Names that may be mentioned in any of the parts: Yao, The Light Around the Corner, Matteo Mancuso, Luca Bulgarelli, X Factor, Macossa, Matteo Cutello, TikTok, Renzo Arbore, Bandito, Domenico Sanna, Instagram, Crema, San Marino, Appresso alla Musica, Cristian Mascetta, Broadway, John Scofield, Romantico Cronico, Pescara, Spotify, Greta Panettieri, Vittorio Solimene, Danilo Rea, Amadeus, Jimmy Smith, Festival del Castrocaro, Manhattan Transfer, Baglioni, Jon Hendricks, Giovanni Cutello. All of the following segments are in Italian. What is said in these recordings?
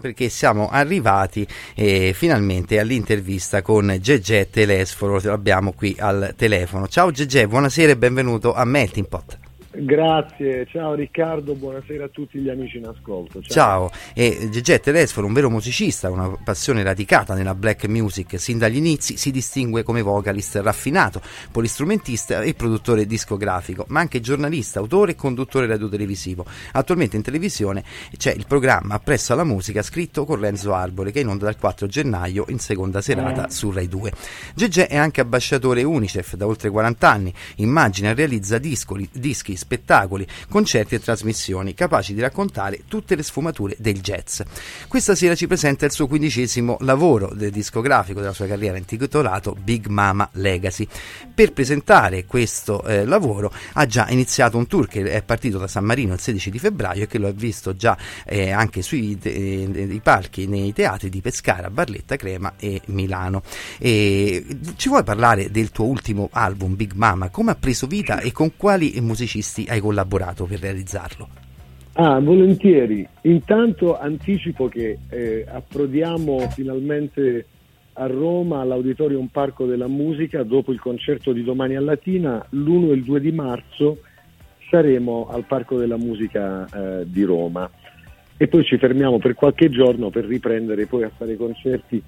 Perché siamo arrivati finalmente all'intervista con Gegè Telesforo, l'abbiamo qui al telefono. Ciao Gegè, buonasera e benvenuto a Melting Pot. Grazie, ciao Riccardo, buonasera a tutti gli amici in ascolto. Ciao. Gegè Telesforo, un vero musicista, una passione radicata nella black music sin dagli inizi, si distingue come vocalist raffinato, polistrumentista e produttore discografico, ma anche giornalista, autore e conduttore radiotelevisivo. Attualmente in televisione c'è il programma Appresso alla Musica, scritto con Renzo Arbore, che è in onda dal 4 gennaio in seconda serata su Rai 2. Gegè è anche ambasciatore UNICEF da oltre 40 anni, immagina e realizza dischi, spettacoli, concerti e trasmissioni capaci di raccontare tutte le sfumature del jazz. Questa sera ci presenta il suo 15° lavoro del discografico della sua carriera, intitolato Big Mama Legacy. Per presentare questo lavoro ha già iniziato un tour che è partito da San Marino il 16 di febbraio e che lo ha visto già anche sui i palchi nei teatri di Pescara, Barletta, Crema e Milano. Ci vuoi parlare del tuo ultimo album Big Mama? Come ha preso vita e con quali musicisti hai collaborato per realizzarlo? Volentieri. Intanto anticipo che approdiamo finalmente a Roma all'Auditorium Parco della Musica. Dopo il concerto di domani a Latina, l'1 e il 2 di marzo saremo al Parco della Musica di Roma e poi ci fermiamo per qualche giorno per riprendere poi a fare concerti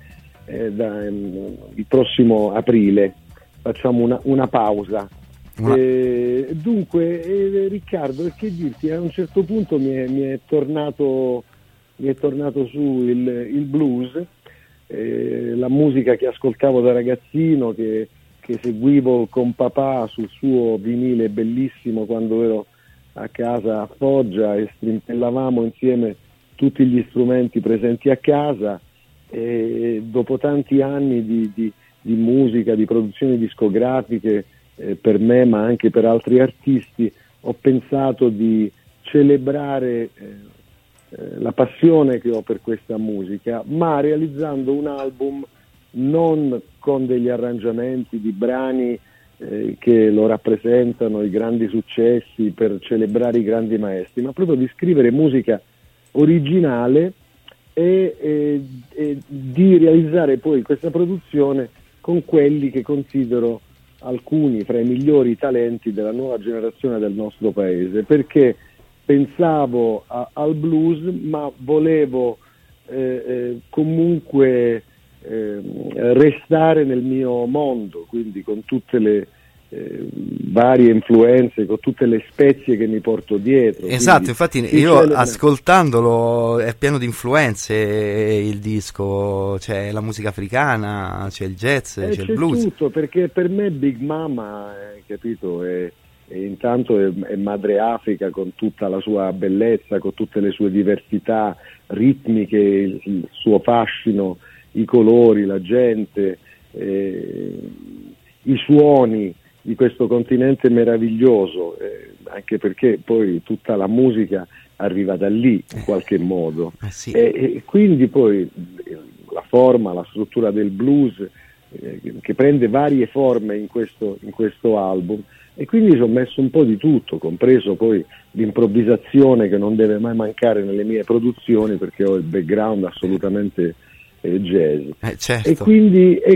il prossimo aprile. Facciamo una pausa. Dunque, Riccardo, che dirti? A un certo punto mi è tornato su il blues, la musica che ascoltavo da ragazzino, che seguivo con papà sul suo vinile bellissimo quando ero a casa a Foggia e strimpellavamo insieme tutti gli strumenti presenti a casa. E dopo tanti anni di musica, di produzioni discografiche, per me ma anche per altri artisti, ho pensato di celebrare la passione che ho per questa musica, ma realizzando un album non con degli arrangiamenti di brani che lo rappresentano, i grandi successi, per celebrare i grandi maestri, ma proprio di scrivere musica originale e di realizzare poi questa produzione con quelli che considero alcuni fra i migliori talenti della nuova generazione del nostro paese, perché pensavo al blues ma volevo comunque restare nel mio mondo, quindi con tutte le varie influenze, con tutte le spezie che mi porto dietro. Esatto, quindi, infatti io ascoltandolo è pieno di influenze il disco, c'è la musica africana, c'è il jazz, c'è il blues, tutto, perché per me Big Mama capito, è madre Africa con tutta la sua bellezza, con tutte le sue diversità ritmiche, il suo fascino, i colori, la gente, i suoni di questo continente meraviglioso, anche perché poi tutta la musica arriva da lì in qualche modo, sì. E quindi poi la forma, la struttura del blues che prende varie forme in questo album, e quindi ci ho messo un po' di tutto, compreso poi l'improvvisazione che non deve mai mancare nelle mie produzioni perché ho il background assolutamente jazz, certo. E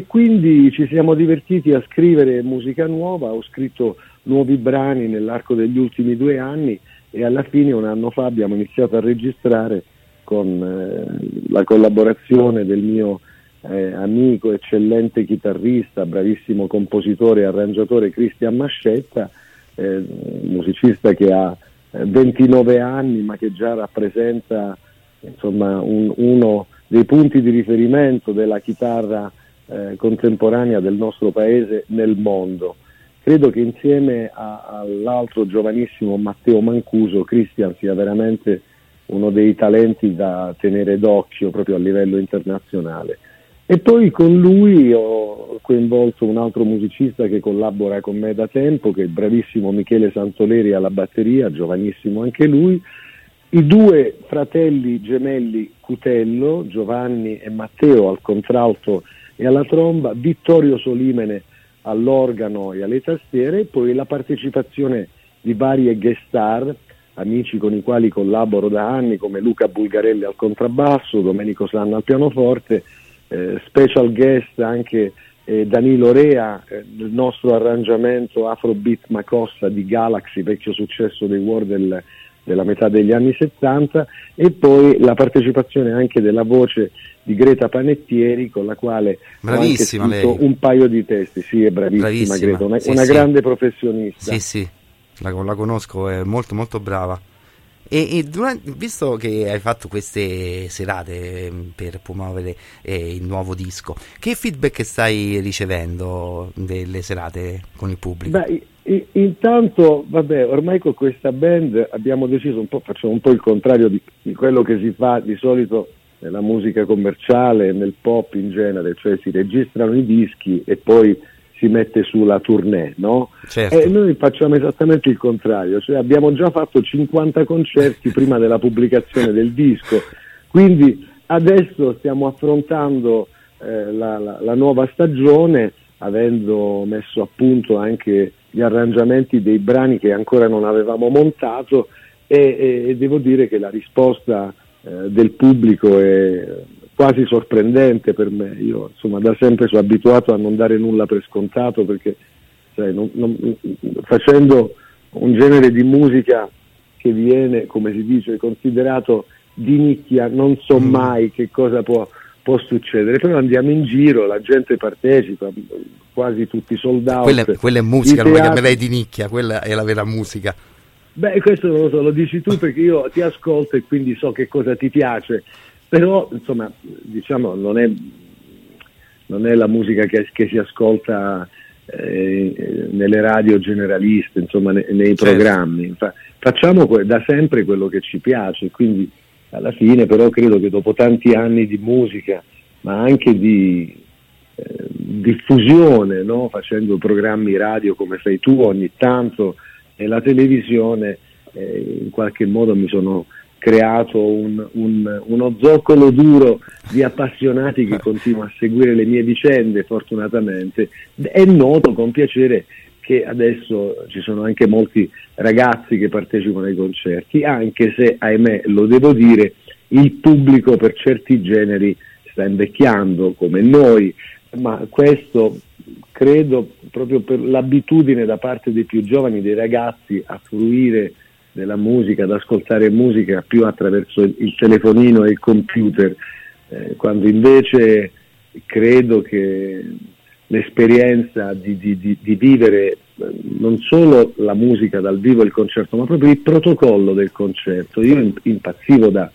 quindi ci siamo divertiti a scrivere musica nuova. Ho scritto nuovi brani nell'arco degli ultimi 2 anni e alla fine, un anno fa, abbiamo iniziato a registrare con la collaborazione del mio amico, eccellente chitarrista, bravissimo compositore e arrangiatore Cristian Mascetta, musicista che ha 29 anni ma che già rappresenta insomma uno dei punti di riferimento della chitarra contemporanea del nostro paese nel mondo. Credo che insieme all'altro giovanissimo Matteo Mancuso, Cristian sia veramente uno dei talenti da tenere d'occhio proprio a livello internazionale. E poi con lui ho coinvolto un altro musicista che collabora con me da tempo, che è il bravissimo Michele Santoleri alla batteria, giovanissimo anche lui. I 2 fratelli gemelli Cutello, Giovanni e Matteo, al contralto e alla tromba, Vittorio Solimene all'organo e alle tastiere, e poi la partecipazione di varie guest star, amici con i quali collaboro da anni, come Luca Bulgarelli al contrabbasso, Domenico Sanna al pianoforte, special guest anche Danilo Rea nel nostro arrangiamento Afrobeat Macossa di Galaxy, vecchio successo dei War della metà degli anni 70, e poi la partecipazione anche della voce di Greta Panettieri, con la quale bravissima ho anche scritto un paio di testi. Sì, è bravissima Greta, una grande professionista. Sì, la conosco, è molto molto brava. E visto che hai fatto queste serate per promuovere il nuovo disco, che feedback stai ricevendo delle serate con il pubblico? Beh, intanto, vabbè, ormai con questa band abbiamo deciso facciamo un po' il contrario di quello che si fa di solito nella musica commerciale, nel pop in genere, cioè si registrano i dischi e poi si mette sulla tournée, no? Certo. E noi facciamo esattamente il contrario, cioè abbiamo già fatto 50 concerti prima della pubblicazione del disco, quindi adesso stiamo affrontando la nuova stagione, avendo messo a punto anche gli arrangiamenti dei brani che ancora non avevamo montato, e devo dire che la risposta del pubblico è quasi sorprendente per me. Io insomma da sempre sono abituato a non dare nulla per scontato, perché sai, facendo un genere di musica che viene, come si dice, considerato di nicchia, non so mai che cosa può succedere, però andiamo in giro, la gente partecipa, quasi tutti sold out. Quella è musica, non la chiamerei di nicchia, quella è la vera musica. Beh, questo non lo so, lo dici tu perché io ti ascolto e quindi so che cosa ti piace, però insomma diciamo non è la musica che si ascolta nelle radio generaliste, insomma nei programmi. Facciamo da sempre quello che ci piace, quindi alla fine però credo che dopo tanti anni di musica, ma anche di diffusione, no? Facendo programmi radio come fai tu ogni tanto, e la televisione, in qualche modo mi sono creato uno zoccolo duro di appassionati che continua a seguire le mie vicende, fortunatamente. È noto con piacere che adesso ci sono anche molti ragazzi che partecipano ai concerti, anche se, ahimè, lo devo dire, il pubblico per certi generi sta invecchiando come noi, ma questo credo proprio per l'abitudine da parte dei più giovani, dei ragazzi, a fruire della musica, ad ascoltare musica più attraverso il telefonino e il computer, quando invece credo che l'esperienza di vivere non solo la musica dal vivo e il concerto, ma proprio il protocollo del concerto. Io impazzivo da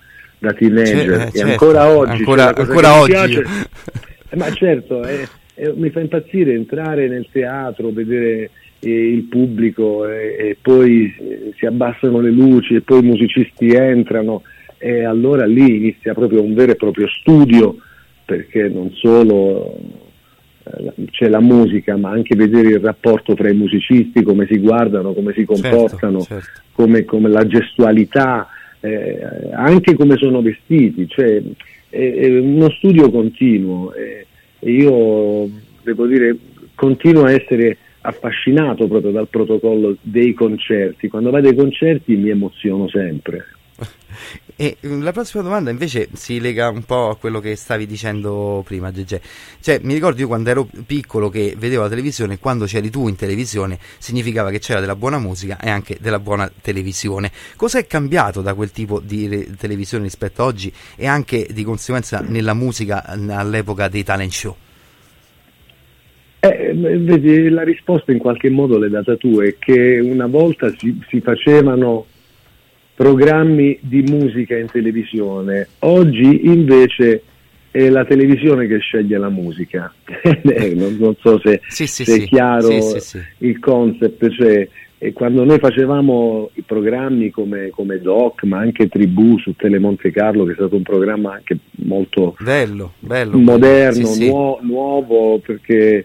teenager, certo. ancora oggi. Ma certo, mi fa impazzire entrare nel teatro, vedere il pubblico e poi si abbassano le luci e poi i musicisti entrano, e allora lì inizia proprio un vero e proprio studio, perché non solo c'è la musica, ma anche vedere il rapporto tra i musicisti, come si guardano, come si comportano, certo. Come la gestualità, anche come sono vestiti, cioè è uno studio continuo, e io devo dire continuo a essere affascinato proprio dal protocollo dei concerti. Quando vado ai concerti mi emoziono sempre. E la prossima domanda invece si lega un po' a quello che stavi dicendo prima, Gegè. Cioè, mi ricordo io quando ero piccolo che vedevo la televisione, quando c'eri tu in televisione significava che c'era della buona musica e anche della buona televisione. Cos'è cambiato da quel tipo di televisione rispetto a oggi, e anche di conseguenza nella musica all'epoca dei talent show? Vedi, la risposta in qualche modo l'hai data tu, è che una volta si facevano programmi di musica in televisione, oggi invece è la televisione che sceglie la musica. Non so se, se è chiaro il concept, cioè, quando noi facevamo i programmi come Doc, ma anche Tribù su Tele Monte Carlo, che è stato un programma anche molto bello moderno, nuovo, perché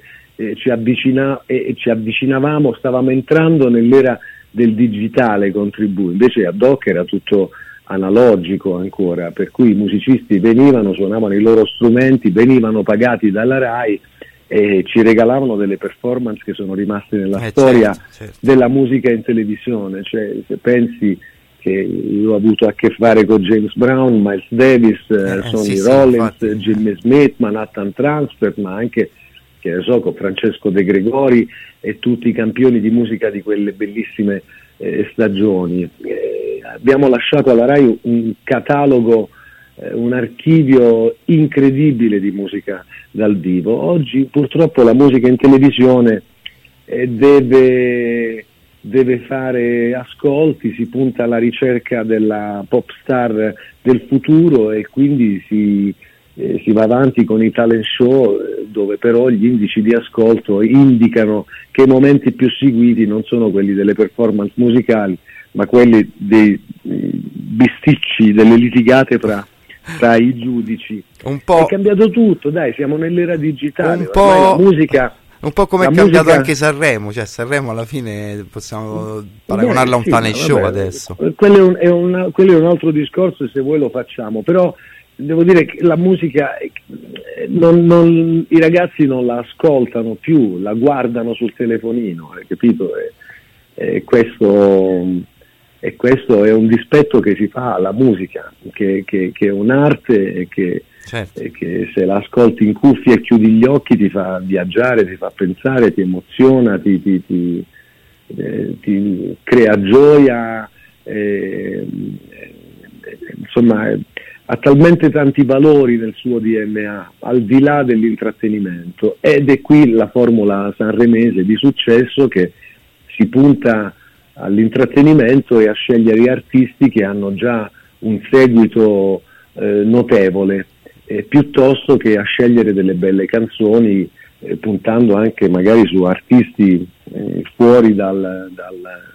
ci avvicinavamo, stavamo entrando nell'era del digitale con Tribù. Invece ad hoc era tutto analogico ancora, per cui i musicisti venivano, suonavano i loro strumenti, venivano pagati dalla Rai e ci regalavano delle performance che sono rimaste nella storia della musica in televisione. Cioè, se pensi perché io ho avuto a che fare con James Brown, Miles Davis, Sonny Rollins, Jimmy Smith, Manhattan Transfer, ma anche, che ne so, con Francesco De Gregori e tutti i campioni di musica di quelle bellissime stagioni. Abbiamo lasciato alla Rai un catalogo, un archivio incredibile di musica dal vivo. Oggi purtroppo la musica in televisione deve fare ascolti, si punta alla ricerca della pop star del futuro e quindi si va avanti con i talent show, dove però gli indici di ascolto indicano che i momenti più seguiti non sono quelli delle performance musicali, ma quelli dei bisticci, delle litigate tra i giudici. Un po'... È cambiato tutto, dai, siamo nell'era digitale, ormai la musica... Un po' come è cambiato anche Sanremo, cioè Sanremo alla fine possiamo paragonarla a un talent show adesso. Quello è un altro discorso, e se vuoi lo facciamo, però devo dire che la musica i ragazzi non la ascoltano più, la guardano sul telefonino, hai capito? E questo è un dispetto che si fa alla musica, che è un'arte e che... Certo. Che se la ascolti in cuffia e chiudi gli occhi ti fa viaggiare, ti fa pensare, ti emoziona, ti crea gioia, insomma ha talmente tanti valori nel suo DNA, al di là dell'intrattenimento, ed è qui la formula sanremese di successo, che si punta all'intrattenimento e a scegliere gli artisti che hanno già un seguito notevole, piuttosto che a scegliere delle belle canzoni, puntando anche magari su artisti fuori dalle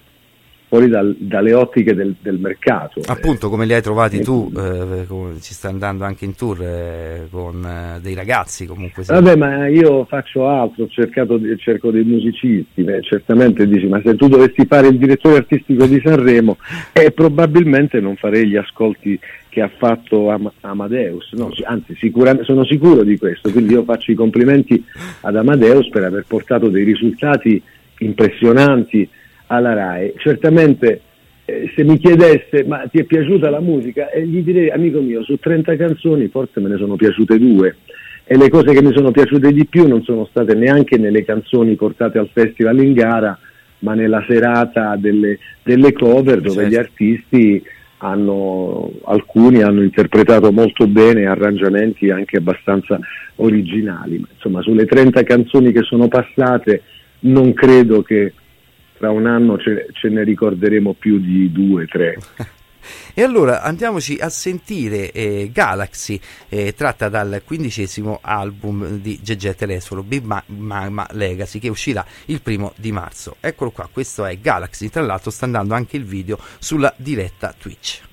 ottiche del mercato. Appunto, come li hai trovati tu, ci sta andando anche in tour con dei ragazzi comunque. Vabbè, ma io faccio altro, cerco dei musicisti. Certamente dici, ma se tu dovessi fare il direttore artistico di Sanremo, probabilmente non farei gli ascolti che ha fatto Amadeus, no, anzi sicuramente, sono sicuro di questo, quindi io faccio i complimenti ad Amadeus per aver portato dei risultati impressionanti alla Rai. Certamente se mi chiedesse ma ti è piaciuta la musica, gli direi, amico mio, su 30 canzoni forse me ne sono piaciute 2, e le cose che mi sono piaciute di più non sono state neanche nelle canzoni portate al festival in gara, ma nella serata delle cover, dove certo. Gli artisti alcuni hanno interpretato molto bene arrangiamenti anche abbastanza originali. Insomma, sulle 30 canzoni che sono passate non credo che tra un anno ce ne ricorderemo più di 2-3. E allora andiamoci a sentire Galaxy, tratta dal 15° album di Gegè Telesforo, Big Mama Legacy, che uscirà il 1° marzo. Eccolo qua, questo è Galaxy, tra l'altro sta andando anche il video sulla diretta Twitch.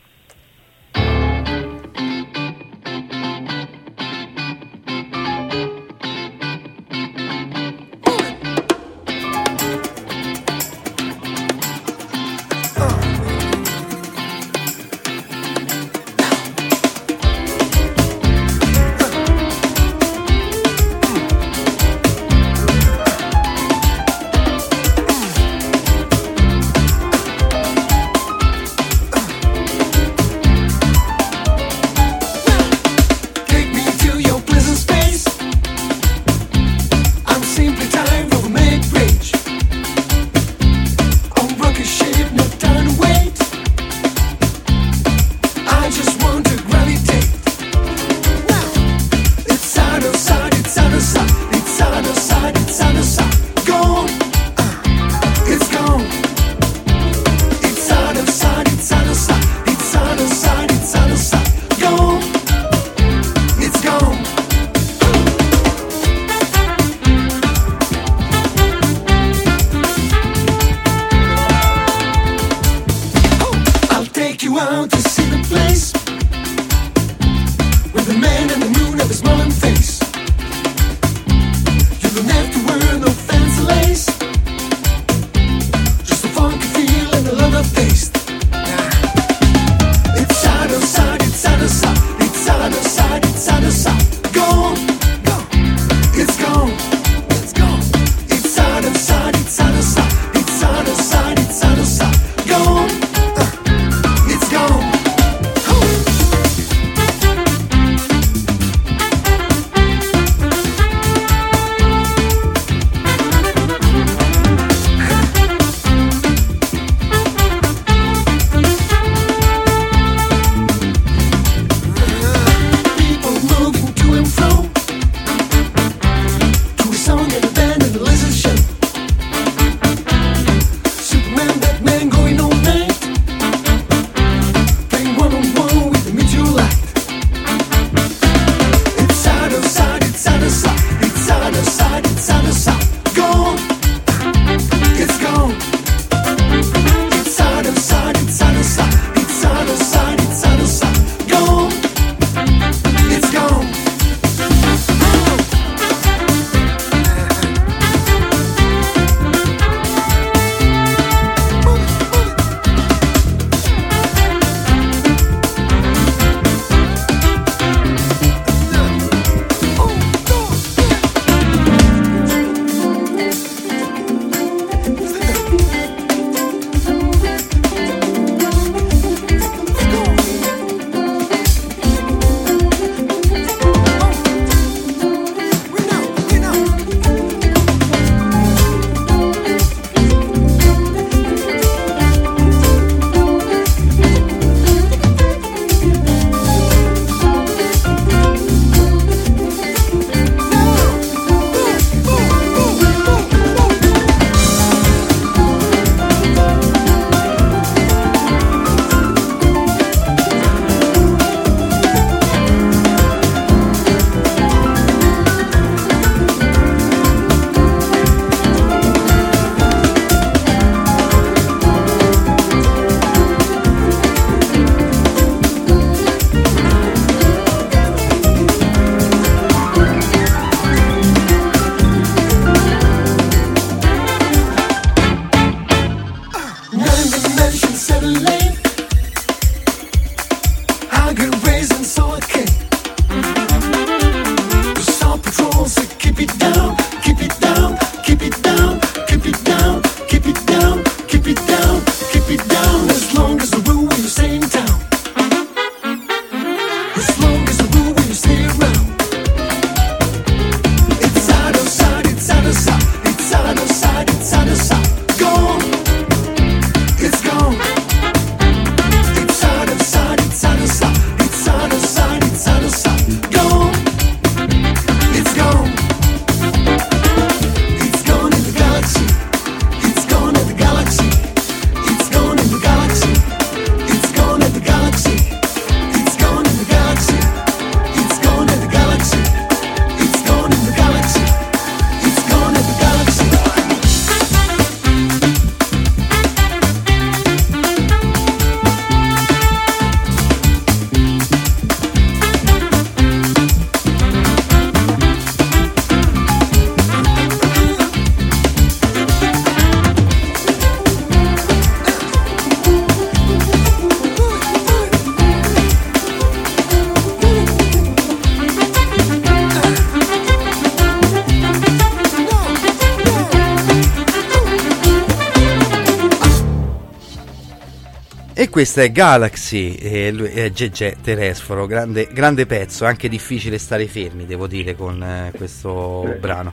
E questa è Galaxy, Gegè Telesforo, grande pezzo, anche difficile stare fermi, devo dire, con questo brano.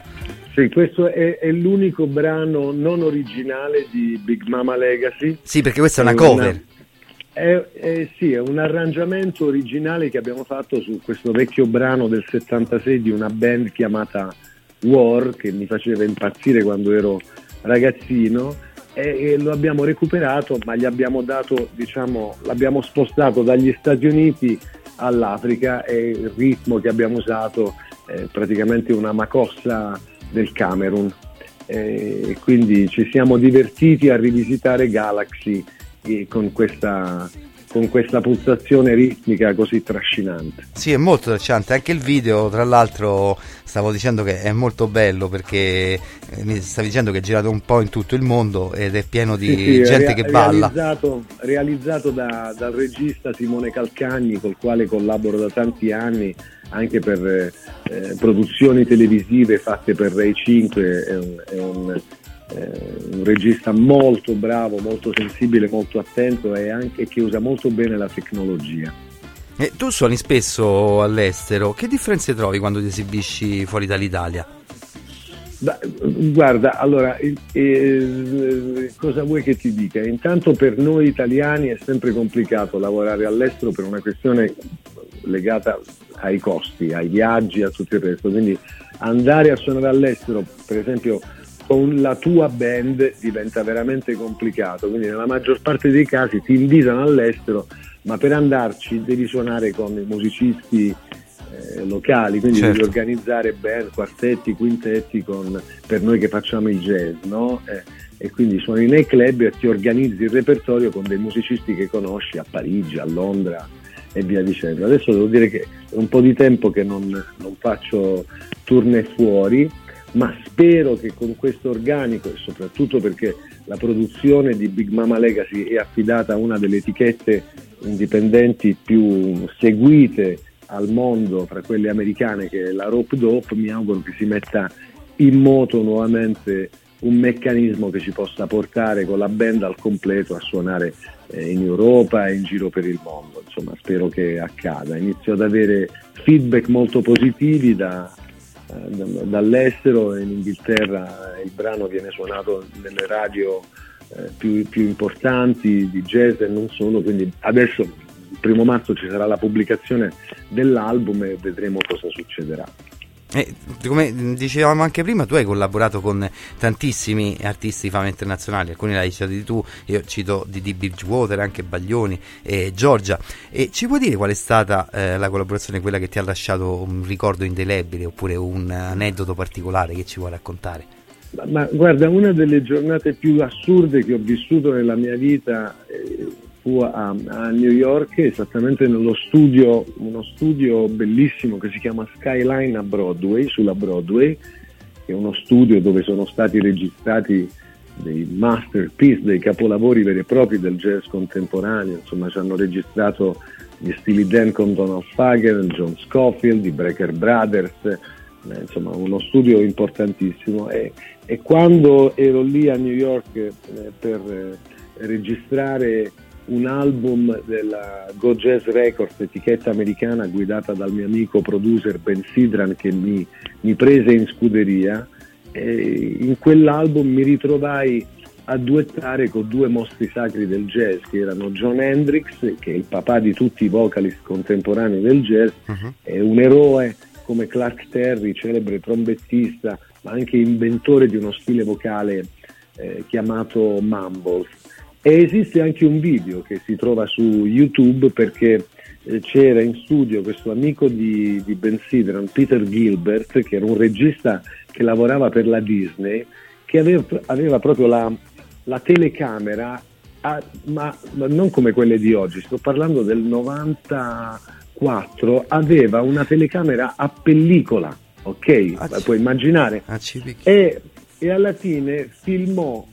Sì, questo è l'unico brano non originale di Big Mama Legacy. Sì, perché questa è una cover. Sì, è un arrangiamento originale che abbiamo fatto su questo vecchio brano del 76 di una band chiamata War, che mi faceva impazzire quando ero ragazzino, e lo abbiamo recuperato, ma gli abbiamo dato, diciamo, l'abbiamo spostato dagli Stati Uniti all'Africa, e il ritmo che abbiamo usato è praticamente una macossa del Camerun, e quindi ci siamo divertiti a rivisitare Galaxy con questa pulsazione ritmica così trascinante. Sì, è molto trascinante, anche il video, tra l'altro stavo dicendo che è molto bello, perché mi stavi dicendo che è girato un po' in tutto il mondo ed è pieno di gente che balla. Realizzato dal regista Simone Calcagni, col quale collaboro da tanti anni anche per produzioni televisive fatte per Rai 5, è un regista molto bravo, molto sensibile, molto attento, e anche che usa molto bene la tecnologia. E tu suoni spesso all'estero, che differenze trovi quando ti esibisci fuori dall'Italia? Guarda, allora, cosa vuoi che ti dica? Intanto per noi italiani è sempre complicato lavorare all'estero per una questione legata ai costi, ai viaggi, a tutto il resto, quindi andare a suonare all'estero, per esempio con la tua band, diventa veramente complicato, quindi nella maggior parte dei casi ti invitano all'estero, ma per andarci devi suonare con i musicisti locali, quindi certo, devi organizzare band, quartetti, quintetti, per noi che facciamo il jazz, no? E quindi suoni nei club e ti organizzi il repertorio con dei musicisti che conosci a Parigi, a Londra e via dicendo. Adesso devo dire che è un po' di tempo che non faccio tournée fuori, ma spero che con questo organico, e soprattutto perché la produzione di Big Mama Legacy è affidata a una delle etichette indipendenti più seguite al mondo fra quelle americane, che è la Rope Dope, mi auguro che si metta in moto nuovamente un meccanismo che ci possa portare con la band al completo a suonare in Europa e in giro per il mondo. Insomma, spero che accada. Inizio ad avere feedback molto positivi dall'estero. In Inghilterra il brano viene suonato nelle radio più importanti di jazz e non solo, quindi adesso il 1° marzo ci sarà la pubblicazione dell'album e vedremo cosa succederà. Come dicevamo anche prima, tu hai collaborato con tantissimi artisti di fama internazionali, alcuni l'hai citati tu, io cito Didi Bridgewater, anche Baglioni e Giorgia. E ci puoi dire qual è stata la collaborazione, quella che ti ha lasciato un ricordo indelebile, oppure un aneddoto particolare che ci vuoi raccontare? Ma guarda, una delle giornate più assurde che ho vissuto nella mia vita fu a New York, esattamente nello studio, uno studio bellissimo che si chiama Skyline a Broadway, sulla Broadway, che è uno studio dove sono stati registrati dei masterpiece, dei capolavori veri e propri del jazz contemporaneo. Insomma, ci hanno registrato gli stili Dan con Donald Fagen, John Scofield, i Breaker Brothers, insomma uno studio importantissimo, e quando ero lì a New York per registrare un album della Go Jazz Records, etichetta americana guidata dal mio amico producer Ben Sidran, che mi prese in scuderia, e in quell'album mi ritrovai a duettare con 2 mostri sacri del jazz, che erano Jon Hendricks, che è il papà di tutti i vocalist contemporanei del jazz, è un eroe come Clark Terry, celebre trombettista, ma anche inventore di uno stile vocale chiamato Mumbles. E esiste anche un video che si trova su YouTube, perché c'era in studio questo amico di Ben Sidran, Peter Gilbert, che era un regista che lavorava per la Disney, che aveva proprio la telecamera, ma non come quelle di oggi, sto parlando del 94, aveva una telecamera a pellicola, ok? Puoi immaginare. E alla fine filmò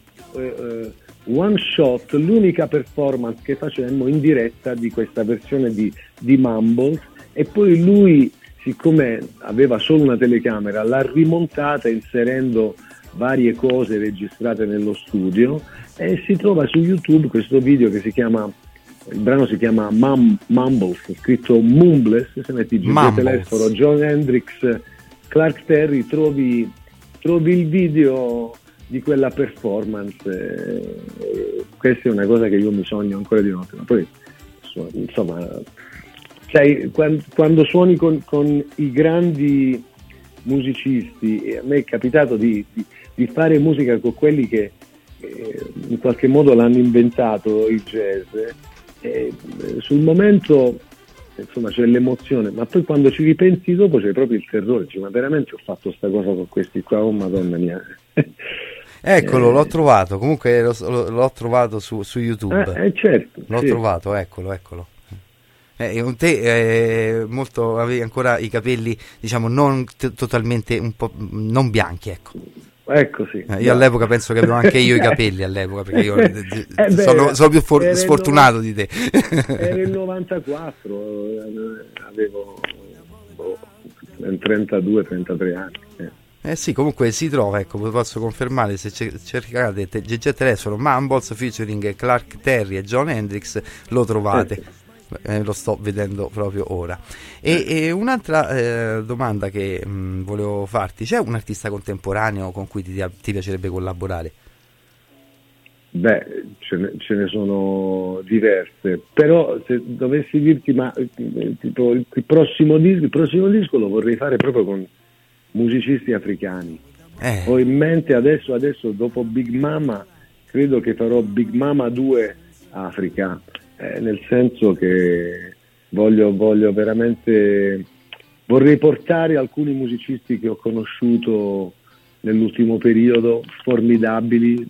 one shot, l'unica performance che facemmo in diretta di questa versione di Mumbles, e poi lui, siccome aveva solo una telecamera, l'ha rimontata inserendo varie cose registrate nello studio, e si trova su YouTube questo video che si chiama Il brano si chiama Mumbles, scritto Mumbles, se metti Gegè Telesforo, Jon Hendricks, Clark Terry, trovi il video di quella performance. Questa è una cosa che io mi sogno ancora di notte, ma poi insomma, sai, quando suoni con i grandi musicisti, e a me è capitato di fare musica con quelli che in qualche modo l'hanno inventato il jazz, sul momento insomma c'è l'emozione, ma poi quando ci ripensi dopo c'è proprio il terrore, dici, ma veramente ho fatto sta cosa con questi qua, oh madonna mia. Eccolo, l'ho trovato, comunque l'ho trovato su YouTube, certo, l'ho trovato, eccolo. Molto, avevi ancora i capelli, diciamo, non totalmente, un po' non bianchi, ecco sì. Io all'epoca penso che avevo anche io i capelli all'epoca, perché io sono più sfortunato di te. Era il 94, avevo 32-33 anni. Sì, comunque si trova, posso confermare, se cercate Gegè Telesforo Mumbles featuring Clark Terry e Jon Hendricks lo trovate. Lo sto vedendo proprio ora. E un'altra domanda che volevo farti: c'è un artista contemporaneo con cui ti piacerebbe collaborare? Beh, ce ne sono diverse, però se dovessi dirti, ma tipo il prossimo disco lo vorrei fare proprio con musicisti africani. Ho in mente adesso dopo Big Mama, credo che farò Big Mama 2 Africa. Nel senso che voglio veramente, vorrei portare alcuni musicisti che ho conosciuto nell'ultimo periodo, formidabili,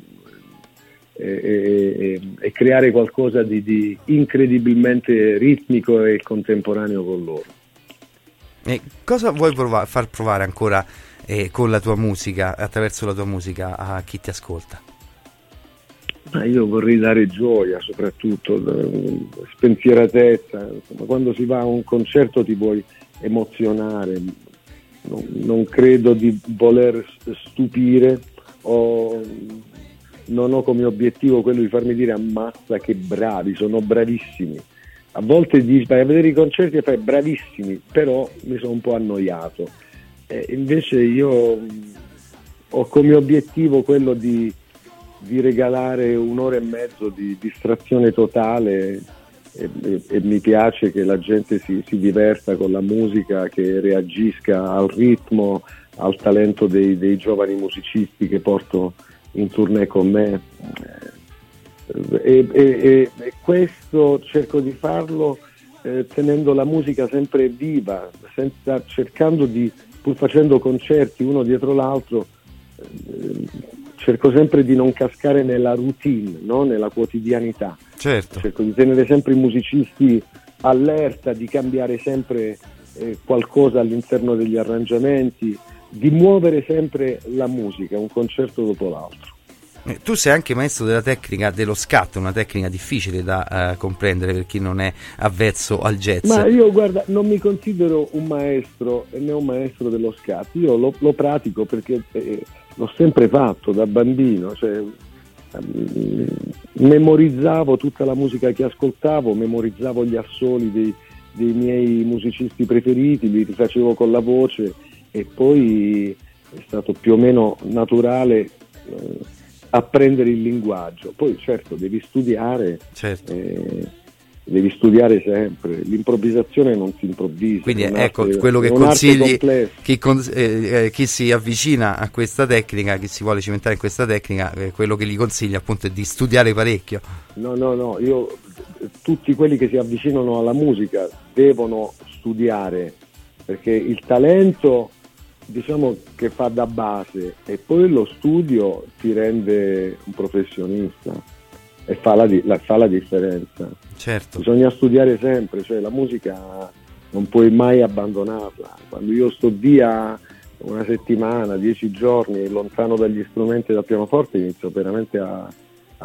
e creare qualcosa di incredibilmente ritmico e contemporaneo con loro. E cosa vuoi far provare ancora con la tua musica, attraverso la tua musica, a chi ti ascolta? Ma io vorrei dare gioia, soprattutto spensieratezza, insomma, quando si va a un concerto ti vuoi emozionare, non credo di voler stupire, non ho come obiettivo quello di farmi dire ammazza che bravi, sono bravissimi. A volte vai a vedere i concerti e fai bravissimi, però mi sono un po' annoiato, invece io ho come obiettivo quello di regalare un'ora e mezzo di distrazione totale, e mi piace che la gente si diverta con la musica, che reagisca al ritmo, al talento dei giovani musicisti che porto in tournée con me, e questo cerco di farlo tenendo la musica sempre viva, senza, cercando di, pur facendo concerti uno dietro l'altro, cerco sempre di non cascare nella routine, no? Nella quotidianità. Certo. Cerco di tenere sempre i musicisti allerta, di cambiare sempre qualcosa all'interno degli arrangiamenti, di muovere sempre la musica, un concerto dopo l'altro. Tu sei anche maestro della tecnica dello scatto, una tecnica difficile da comprendere per chi non è avvezzo al jazz. Ma io, guarda, non mi considero un maestro, né un maestro dello scatto, io lo pratico perché l'ho sempre fatto da bambino, cioè, memorizzavo tutta la musica che ascoltavo, memorizzavo gli assoli dei miei musicisti preferiti, li facevo con la voce, e poi è stato più o meno naturale apprendere il linguaggio. Poi certo devi studiare, certo. Devi studiare sempre, l'improvvisazione non si improvvisa. Quindi quello che consigli chi si avvicina a questa tecnica, chi si vuole cimentare in questa tecnica, quello che gli consiglia appunto è di studiare parecchio. No, io, tutti quelli che si avvicinano alla musica devono studiare, perché il talento, diciamo, che fa da base, e poi lo studio ti rende un professionista. E fa la differenza. Certo. Bisogna studiare sempre, cioè la musica non puoi mai abbandonarla. Quando io sto via una settimana, 10 giorni, lontano dagli strumenti e dal pianoforte, inizio veramente a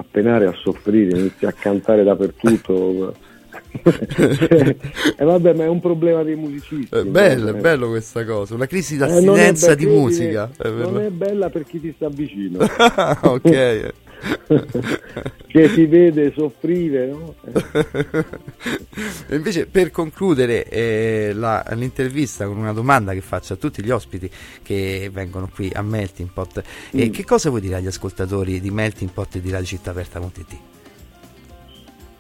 penare, a soffrire, inizio a cantare dappertutto. Vabbè, ma è un problema dei musicisti. È bello questa cosa, una crisi d'astinenza di musica. Non è bella per chi ti sta vicino. Ok. che si vede soffrire, no? E invece, per concludere l'intervista con una domanda che faccio a tutti gli ospiti che vengono qui a Melting Pot, che cosa vuoi dire agli ascoltatori di Melting Pot e di RadioCittàAperta.it?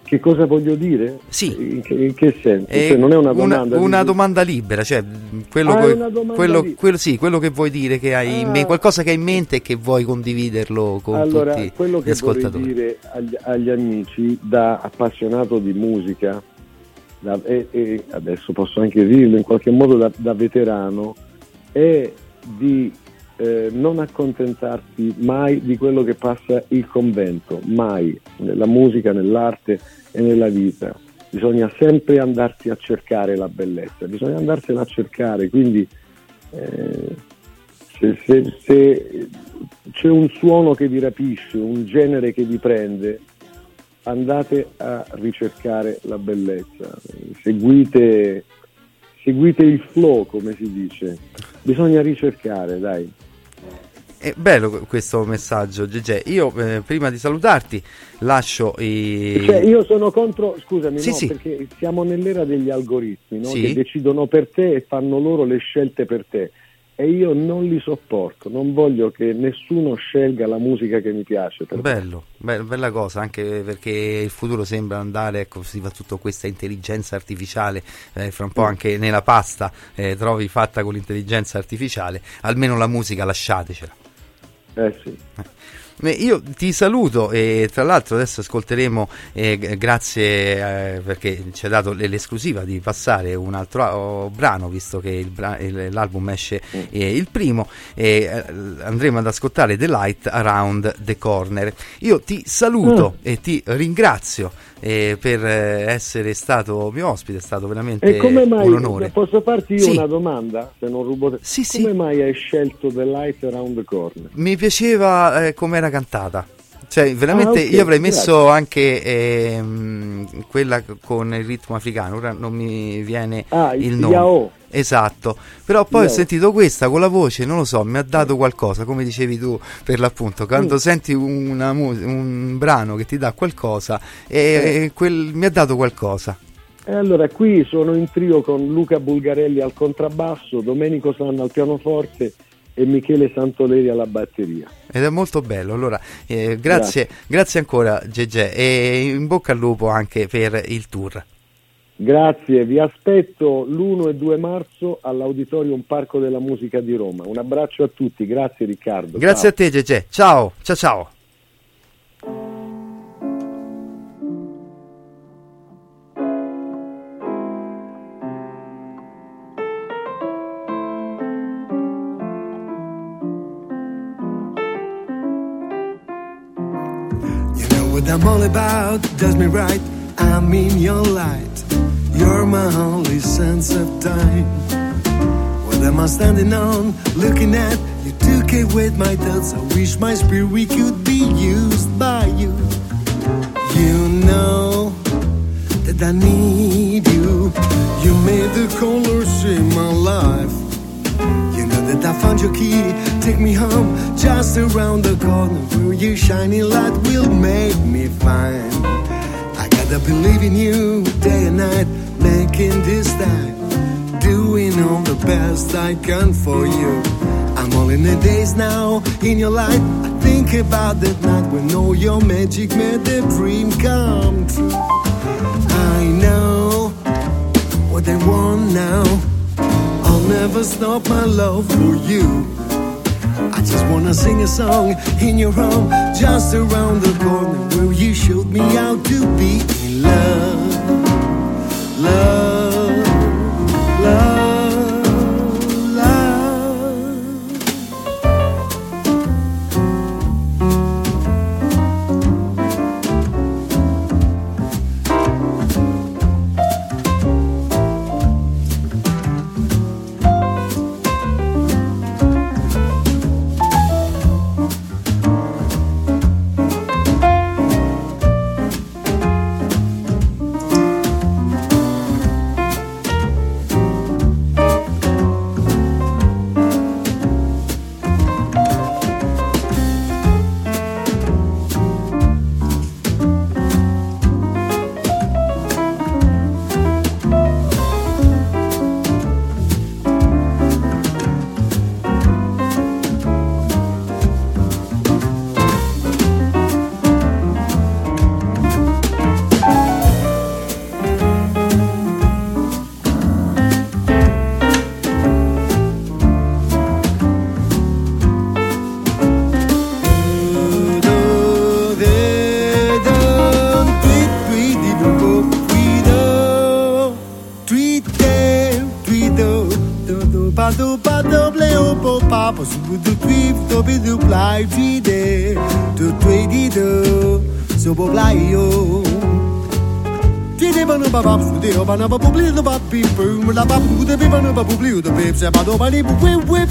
Che cosa voglio dire? Sì. In che senso? Cioè, non è una domanda. Una domanda libera, cioè quello che vuoi dire, che hai in me, qualcosa che hai in mente e che vuoi condividerlo con tutti gli ascoltatori. Quello che vorrei dire agli amici, da appassionato di musica, e adesso posso anche dirlo in qualche modo da veterano, è di non accontentarsi mai di quello che passa il convento, mai, nella musica, nell'arte e nella vita. Bisogna sempre andarsi a cercare la bellezza, bisogna andarsela a cercare, quindi se c'è un suono che vi rapisce, un genere che vi prende, andate a ricercare la bellezza, seguite il flow, come si dice, bisogna ricercare, dai. È bello questo messaggio, Gegè. Io prima di salutarti lascio i... Cioè, io sono contro, scusami, sì. Perché siamo nell'era degli algoritmi, no? Sì. Che decidono per te e fanno loro le scelte per te, e io non li sopporto, non voglio che nessuno scelga la musica che mi piace. Bella cosa, anche perché il futuro sembra andare, ecco, si fa tutta questa intelligenza artificiale, fra un po' anche nella pasta trovi fatta con l'intelligenza artificiale, almeno la musica lasciatecela. Sì. Io ti saluto, e tra l'altro adesso ascolteremo, grazie perché ci hai dato l'esclusiva di passare un altro brano, visto che l'album esce il primo, andremo ad ascoltare The Light Around the Corner. Io ti saluto e ti ringrazio per essere stato mio ospite, è stato veramente un onore. Posso farti io una domanda, se non rubo come mai hai scelto The Light Around the Corner? Mi piaceva come era cantata, cioè veramente io avrei messo anche quella con il ritmo africano, ora non mi viene il nome. Yao. Esatto, però poi ho sentito questa con la voce, non lo so, mi ha dato qualcosa, come dicevi tu per l'appunto, quando senti un brano che ti dà qualcosa, mi ha dato qualcosa. E allora qui sono in trio con Luca Bulgarelli al contrabbasso, Domenico Sanna al pianoforte e Michele Santoleri alla batteria, ed è molto bello. Allora grazie ancora, Gegè, e in bocca al lupo anche per il tour. Grazie, vi aspetto l'1 e 2 marzo all'Auditorium Parco della Musica di Roma. Un abbraccio a tutti, grazie Riccardo. Grazie, ciao. A te Gegè, ciao. What I'm all about does me right, I'm in your light, you're my only sense of time. What am I standing on, looking at, you took away my thoughts, I wish my spirit could be used by you. You know that I need you, you made the colors in my life. You know that I found your key, take me home, just around the corner, where your shining light will make me fine. I gotta believe in you, day and night, making this time, doing all the best I can for you. I'm all in the days now, in your light, I think about that night, when all your magic made the dream come true. I know what I want now, never stop my love for you. I just wanna sing a song in your home, just around the corner, where you showed me how to be in love. Love, love, Padu padu bleu po papo subudu quif tobidu plai fide tu tui di do subo blaio ti devono babab sudeo bana babublido babi pum la babu de bivano babublido bib se padu bani buwe wip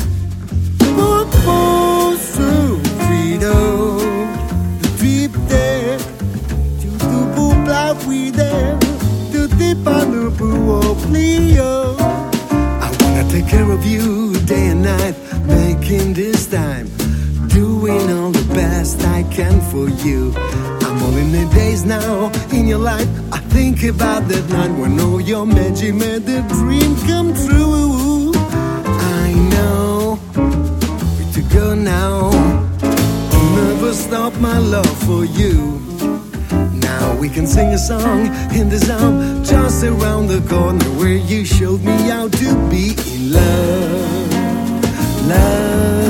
popo su fido trip de tu tu bu bla fide tu ti panu buo plio. Take care of you day and night, making this time, doing all the best I can for you. I'm all in the days now, in your life, I think about that night when all your magic made the dream come true. I know, we're to go now, I'll never stop my love for you. Now we can sing a song in the zone, just around the corner where you showed me how to be in love, love.